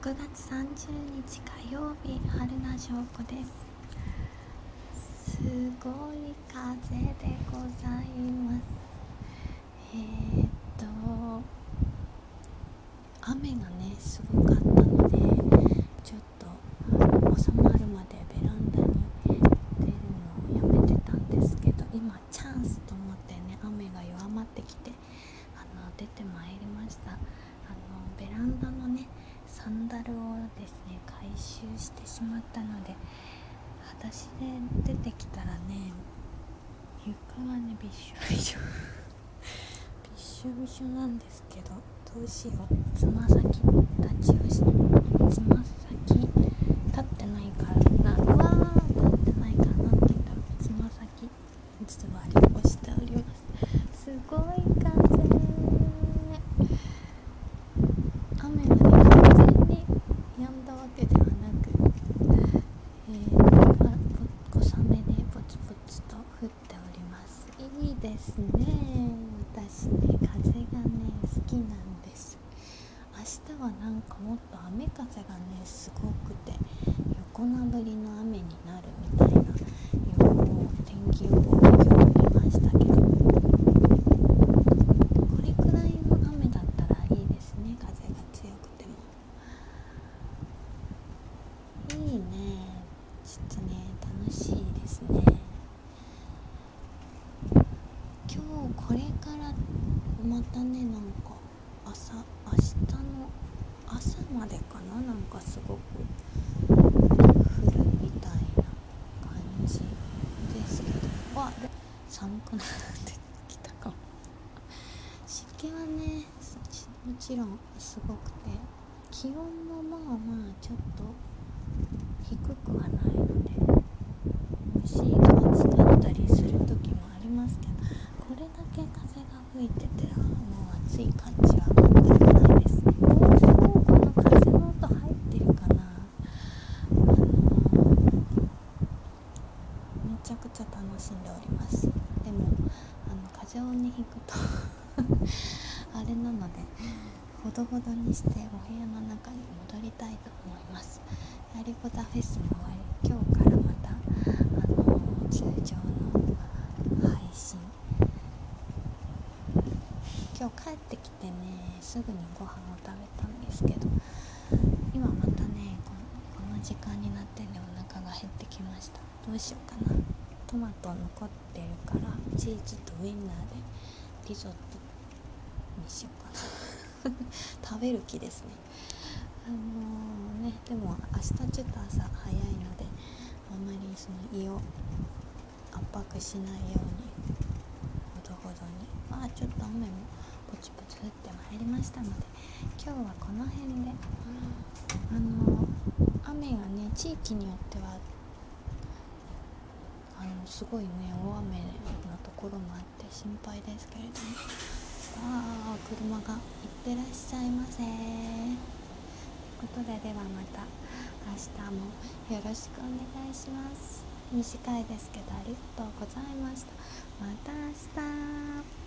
6月30日火曜日、春名翔子です。すごい風でございます。雨がねすごかったので、ちょっと収まるまでベランダに出るのをやめてたんですけど、今チャンスと思ってね、雨が弱まってきて出てまいりました。ベランダのねサンダルをですね回収してしまったので、裸足で出てきたらね、床がねびっしょびしょびっしょびしょなんですけど、どうしよう。つま先立ってないからな。うわー、立ってないからなんて言うんだろう。つま先つまりをしております。すごい感じ。もっと雨風がねすごくて、横殴りの雨になるみたいな天気予報を今日見ましたけど、これくらいの雨だったらいいですね。風が強くてもいいね。ちょっとね楽しいですね。今日これからまたね、なんか明日の朝までかな、なんかすごく降るみたいな感じですけど、わっ寒くなってきたかも。湿気はねもちろんすごくて、気温もまあまあちょっと低くはないので、虫が使ったりする時もありますけど、これだけ風が吹いててもう暑い感じはほどほどにしてお部屋の中に戻りたいと思います。やりこざフェスも終わり、今日からまた通常の配信。今日帰ってきてねすぐにご飯を食べたんですけど、今またねこの時間になってね、お腹が減ってきました。どうしようかな。トマト残ってるからチーズとウインナーでリゾットにしようかな食べる気ですね。でも明日ちょっと朝早いので、あんまりその胃を圧迫しないようにほどほどに。ちょっと雨もポチポチ降ってまいりましたので、今日はこの辺で。雨がね地域によってはすごいね大雨のところもあって心配ですけれども。車が行ってらっしゃいませということで、ではまた明日もよろしくお願いします。短いですけどありがとうございました。また明日。